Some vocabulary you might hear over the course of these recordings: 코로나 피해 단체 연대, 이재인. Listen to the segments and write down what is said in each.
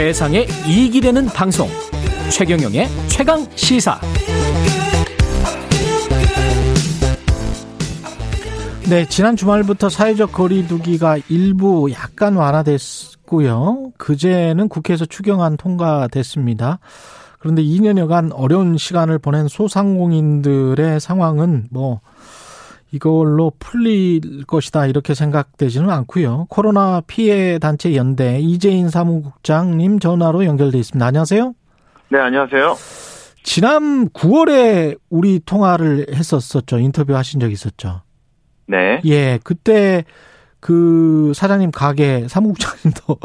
세상에 이익이 되는 방송 최경영의 최강시사. 네, 지난 주말부터 사회적 거리두기가 일부 약간 완화됐고요. 그제는 국회에서 추경안 통과됐습니다. 그런데 2년여간 어려운 시간을 보낸 소상공인들의 상황은 뭐 이걸로 풀릴 것이다 이렇게 생각되지는 않고요. 코로나 피해 단체 연대 이재인 사무국장님 전화로 연결돼 있습니다. 안녕하세요. 네, 안녕하세요. 지난 9월에 우리 통화를 했었었죠. 인터뷰하신 적이 있었죠. 네. 예, 그때 그 사장님 가게, 사무국장님도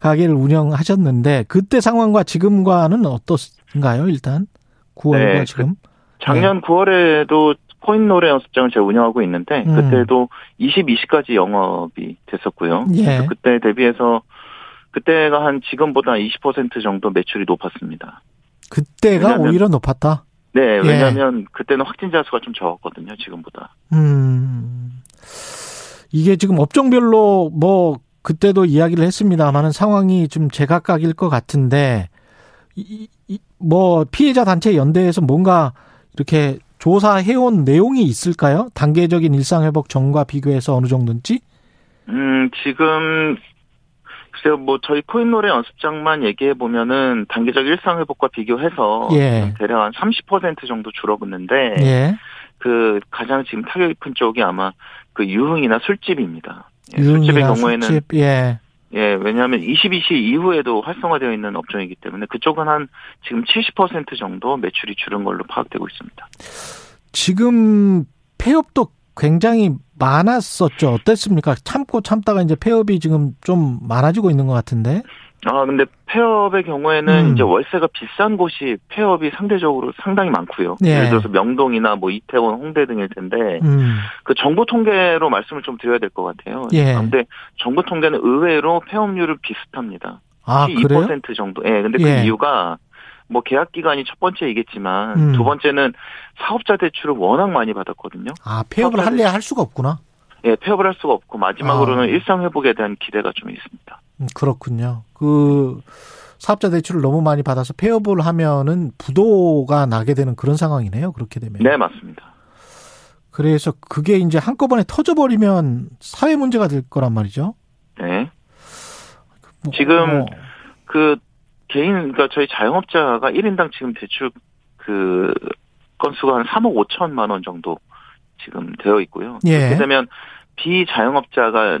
가게를 운영하셨는데 그때 상황과 지금과는 어떻습니까요? 일단 9월과 네, 지금. 작년 9월에도 코인 노래 연습장을 제가 운영하고 있는데 그때도 22시까지 영업이 됐었고요. 예. 그때 대비해서 그때가 한 지금보다 20% 정도 매출이 높았습니다. 그때가 왜냐하면, 오히려 높았다? 네. 왜냐하면 예. 그때는 확진자 수가 좀 적었거든요. 지금보다. 이게 지금 업종별로 뭐 그때도 이야기를 했습니다만은 상황이 좀 제각각일 것 같은데 뭐 피해자 단체 연대에서 뭔가 이렇게 조사해온 내용이 있을까요? 단계적인 일상회복 전과 비교해서 어느 정도인지? 지금, 글쎄요, 뭐, 저희 코인 노래 연습장만 얘기해보면은, 단계적 일상회복과 비교해서, 예. 대략 한 30% 정도 줄어붙는데, 예. 그, 가장 지금 타격 입은 쪽이 아마, 그, 유흥이나 술집입니다. 예, 술집의 경우에는, 술집, 예. 예, 왜냐하면 22시 이후에도 활성화되어 있는 업종이기 때문에 그쪽은 한 지금 70% 정도 매출이 줄은 걸로 파악되고 있습니다. 지금 폐업도 굉장히 많았었죠. 어땠습니까? 참다가 이제 폐업이 지금 좀 많아지고 있는 것 같은데. 아, 근데 폐업의 경우에는 이제 월세가 비싼 곳이 폐업이 상대적으로 상당히 많고요. 예. 예를 들어서 명동이나 뭐 이태원, 홍대 등일 텐데 그 정부 통계로 말씀을 좀 드려야 될 것 같아요. 예. 근데 정부 통계는 의외로 폐업률은 비슷합니다. 아, 12% 그래요? 정도. 예. 근데 그 예. 이유가 뭐 계약 기간이 첫 번째이겠지만 두 번째는 사업자 대출을 워낙 많이 받았거든요. 아, 폐업을 할래야 할 수가 없구나. 예, 폐업을 할 수가 없고 마지막으로는 일상 회복에 대한 기대가 좀 있습니다. 그렇군요. 그 사업자 대출을 너무 많이 받아서 폐업을 하면은 부도가 나게 되는 그런 상황이네요. 그렇게 되면. 네, 맞습니다. 그래서 그게 이제 한꺼번에 터져버리면 사회 문제가 될 거란 말이죠. 네. 뭐, 지금 그 개인 그러니까 저희 자영업자가 1인당 지금 대출 그 건수가 한 3억 5천만 원 정도 지금 되어 있고요. 예. 그렇게 되면 비자영업자가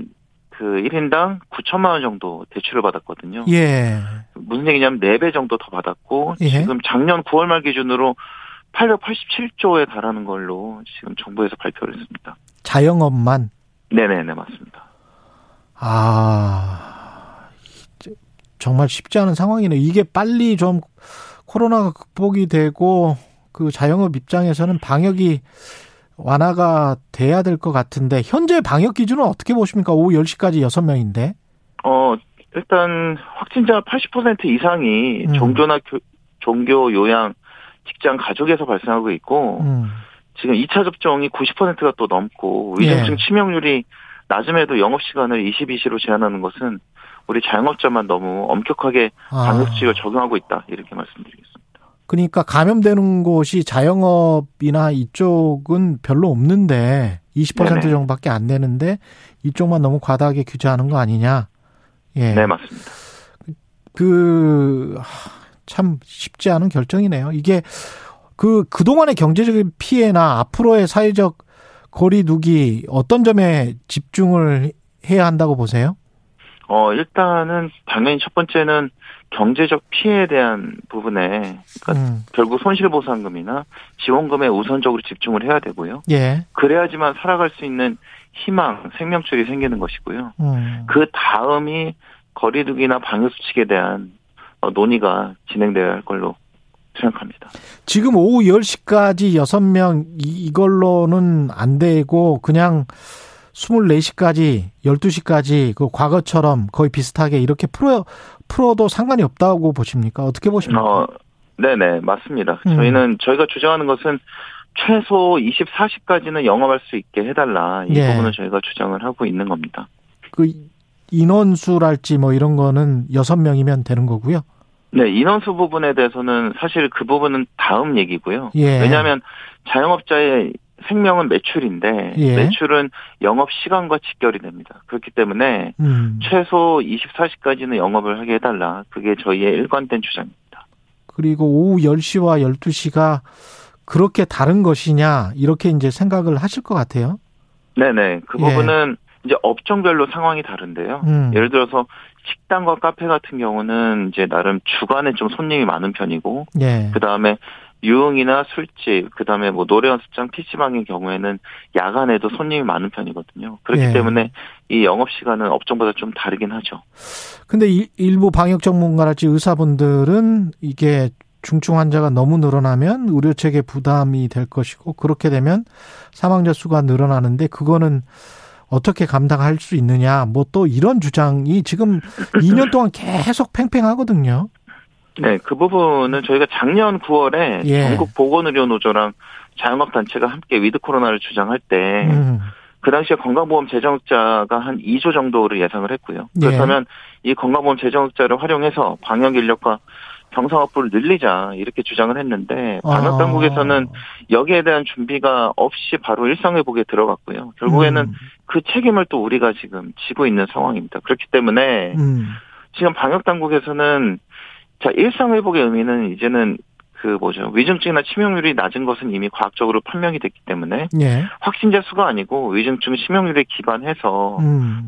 그 1인당 9천만 원 정도 대출을 받았거든요. 예. 무슨 얘기냐면 4배 정도 더 받았고 예. 지금 작년 9월 말 기준으로 887조에 달하는 걸로 지금 정부에서 발표를 했습니다. 자영업만? 네네네 맞습니다. 아 정말 쉽지 않은 상황이네요. 이게 빨리 좀 코로나가 극복이 되고 그 자영업 입장에서는 방역이 완화가 돼야 될 것 같은데 현재 방역 기준은 어떻게 보십니까? 오후 10시까지 6명인데. 일단 확진자 80% 이상이 종교나 종교, 요양, 직장, 가족에서 발생하고 있고 지금 2차 접종이 90%가 또 넘고 위중증 치명률이 낮음에도 영업시간을 22시로 제한하는 것은 우리 자영업자만 너무 엄격하게 방역지역을 적용하고 있다. 이렇게 말씀드리겠습니다. 그러니까 감염되는 곳이 자영업이나 이쪽은 별로 없는데 20% 네네. 정도밖에 안 되는데 이쪽만 너무 과다하게 규제하는 거 아니냐? 예. 네, 맞습니다. 그 참 쉽지 않은 결정이네요. 이게 그동안의 경제적인 피해나 앞으로의 사회적 거리두기 어떤 점에 집중을 해야 한다고 보세요? 일단은 당연히 첫 번째는 경제적 피해에 대한 부분에 그러니까 결국 손실보상금이나 지원금에 우선적으로 집중을 해야 되고요. 예. 그래야지만 살아갈 수 있는 희망, 생명줄이 생기는 것이고요. 그 다음이 거리두기나 방역수칙에 대한 논의가 진행되어야 할 걸로 생각합니다. 지금 오후 10시까지 6명 이걸로는 안 되고 그냥 24시까지, 12시까지 그 과거처럼 거의 비슷하게 이렇게 풀어도 상관이 없다고 보십니까? 어떻게 보십니까? 네네 맞습니다. 저희가 주장하는 것은 최소 24시까지는 영업할 수 있게 해달라 이 부분을 저희가 주장을 하고 있는 겁니다. 그 인원수랄지 뭐 이런 거는 6명이면 되는 거고요. 네, 인원수 부분에 대해서는 사실 그 부분은 다음 얘기고요. 예. 왜냐하면 자영업자의 생명은 매출인데 예. 매출은 영업시간과 직결이 됩니다. 그렇기 때문에 최소 24시까지는 영업을 하게 해달라. 그게 저희의 일관된 주장입니다. 그리고 오후 10시와 12시가 그렇게 다른 것이냐 이렇게 이제 생각을 하실 것 같아요. 네네. 그 부분은 이제 업종별로 상황이 다른데요. 예를 들어서 식당과 카페 같은 경우는 이제 나름 주간에 좀 손님이 많은 편이고 예. 그다음에 유흥이나 술집, 그다음에 뭐 노래 연습장, PC방의 경우에는 야간에도 손님이 많은 편이거든요. 그렇기 예. 때문에 이 영업시간은 업종보다 좀 다르긴 하죠. 근데 일부 방역 전문가랄지 의사분들은 이게 중증 환자가 너무 늘어나면 의료체계 부담이 될 것이고 그렇게 되면 사망자 수가 늘어나는데 그거는 어떻게 감당할 수 있느냐. 뭐 또 이런 주장이 지금 2년 동안 계속 팽팽하거든요. 네, 그 부분은 저희가 작년 9월에 예. 전국 보건의료노조랑 자영업단체가 함께 위드 코로나를 주장할 때 그 당시에 건강보험 재정자가 한 2조 정도를 예상을 했고요. 그렇다면 예. 이 건강보험 재정자를 활용해서 방역 인력과 경상업부를 늘리자 이렇게 주장을 했는데 방역당국에서는 여기에 대한 준비가 없이 바로 일상회복에 들어갔고요. 결국에는 그 책임을 또 우리가 지금 지고 있는 상황입니다. 그렇기 때문에 지금 방역당국에서는 자 일상회복의 의미는 이제는 그 뭐죠 위중증이나 치명률이 낮은 것은 이미 과학적으로 판명이 됐기 때문에 예. 확진자 수가 아니고 위중증 치명률에 기반해서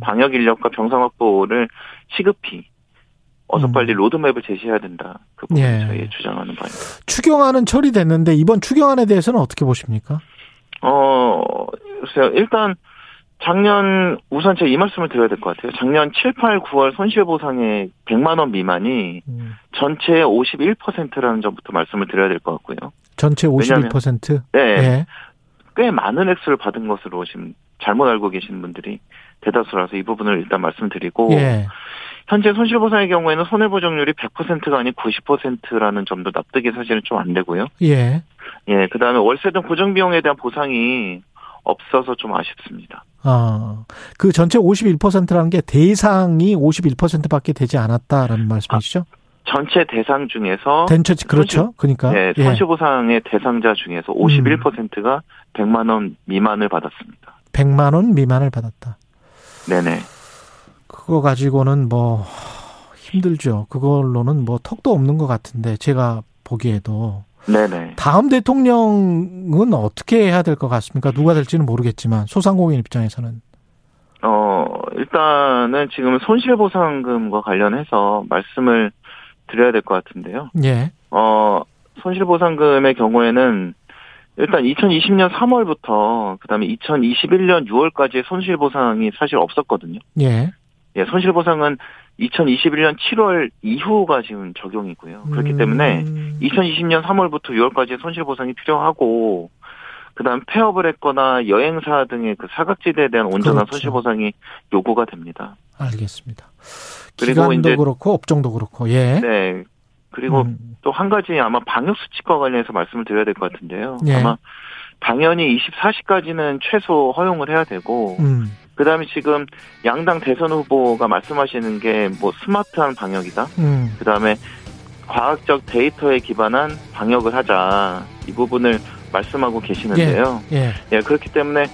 방역인력과 병상확보를 시급히 어서 빨리 로드맵을 제시해야 된다. 그 부분이 예. 저희의 주장하는 바입니다. 추경안은 처리됐는데 이번 추경안에 대해서는 어떻게 보십니까? 글쎄요. 일단 작년 우선 제가 이 말씀을 드려야 될 것 같아요. 작년 7, 8, 9월 손실보상의 100만 원 미만이 전체의 51%라는 점부터 말씀을 드려야 될 것 같고요. 전체 51%? 왜냐하면, 네. 예. 꽤 많은 액수를 받은 것으로 지금 잘못 알고 계시는 분들이 대다수라서 이 부분을 일단 말씀드리고 예. 현재 손실보상의 경우에는 손해보정률이 100%가 아닌 90%라는 점도 납득이 사실은 좀 안 되고요. 예. 예, 그다음에 월세 등 고정비용에 대한 보상이 없어서 좀 아쉽습니다. 그 전체 51%라는 게 대상이 51%밖에 되지 않았다라는 말씀이시죠? 전체 대상 중에서. 그렇죠. 그러니까. 네, 예. 손실보상의 대상자 중에서 51%가 100만 원 미만을 받았습니다. 100만 원 미만을 받았다. 네네. 그거 가지고는 뭐 힘들죠. 그걸로는 뭐 턱도 없는 것 같은데 제가 보기에도. 네네. 다음 대통령은 어떻게 해야 될 것 같습니까? 누가 될지는 모르겠지만 소상공인 입장에서는 일단은 지금 손실보상금과 관련해서 말씀을 드려야 될 것 같은데요. 예. 손실보상금의 경우에는 일단 2020년 3월부터 그다음에 2021년 6월까지의 손실보상이 사실 없었거든요. 예. 예, 손실보상은 2021년 7월 이후가 지금 적용이고요. 그렇기 때문에 2020년 3월부터 6월까지 손실보상이 필요하고 그다음 폐업을 했거나 여행사 등의 그 사각지대에 대한 온전한 그렇죠. 손실보상이 요구가 됩니다. 알겠습니다. 기간도 그리고 이제 그렇고 업종도 그렇고. 예. 네. 그리고 또 한 가지 아마 방역수칙과 관련해서 말씀을 드려야 될 것 같은데요. 예. 아마 당연히 24시까지는 최소 허용을 해야 되고 그다음에 지금 양당 대선 후보가 말씀하시는 게 뭐 스마트한 방역이다. 그다음에 과학적 데이터에 기반한 방역을 하자. 이 부분을 말씀하고 계시는데요. 예. 예, 그렇기 때문에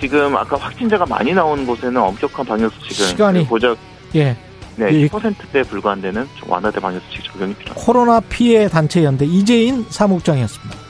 지금 아까 확진자가 많이 나오는 곳에는 엄격한 방역 수칙을 시간이 고작 예. 네, 10%대에 불과한 데는 좀 완화된 방역 수칙 적용이 필요합니다. 코로나 피해 단체 연대 이재인 사무국장이었습니다.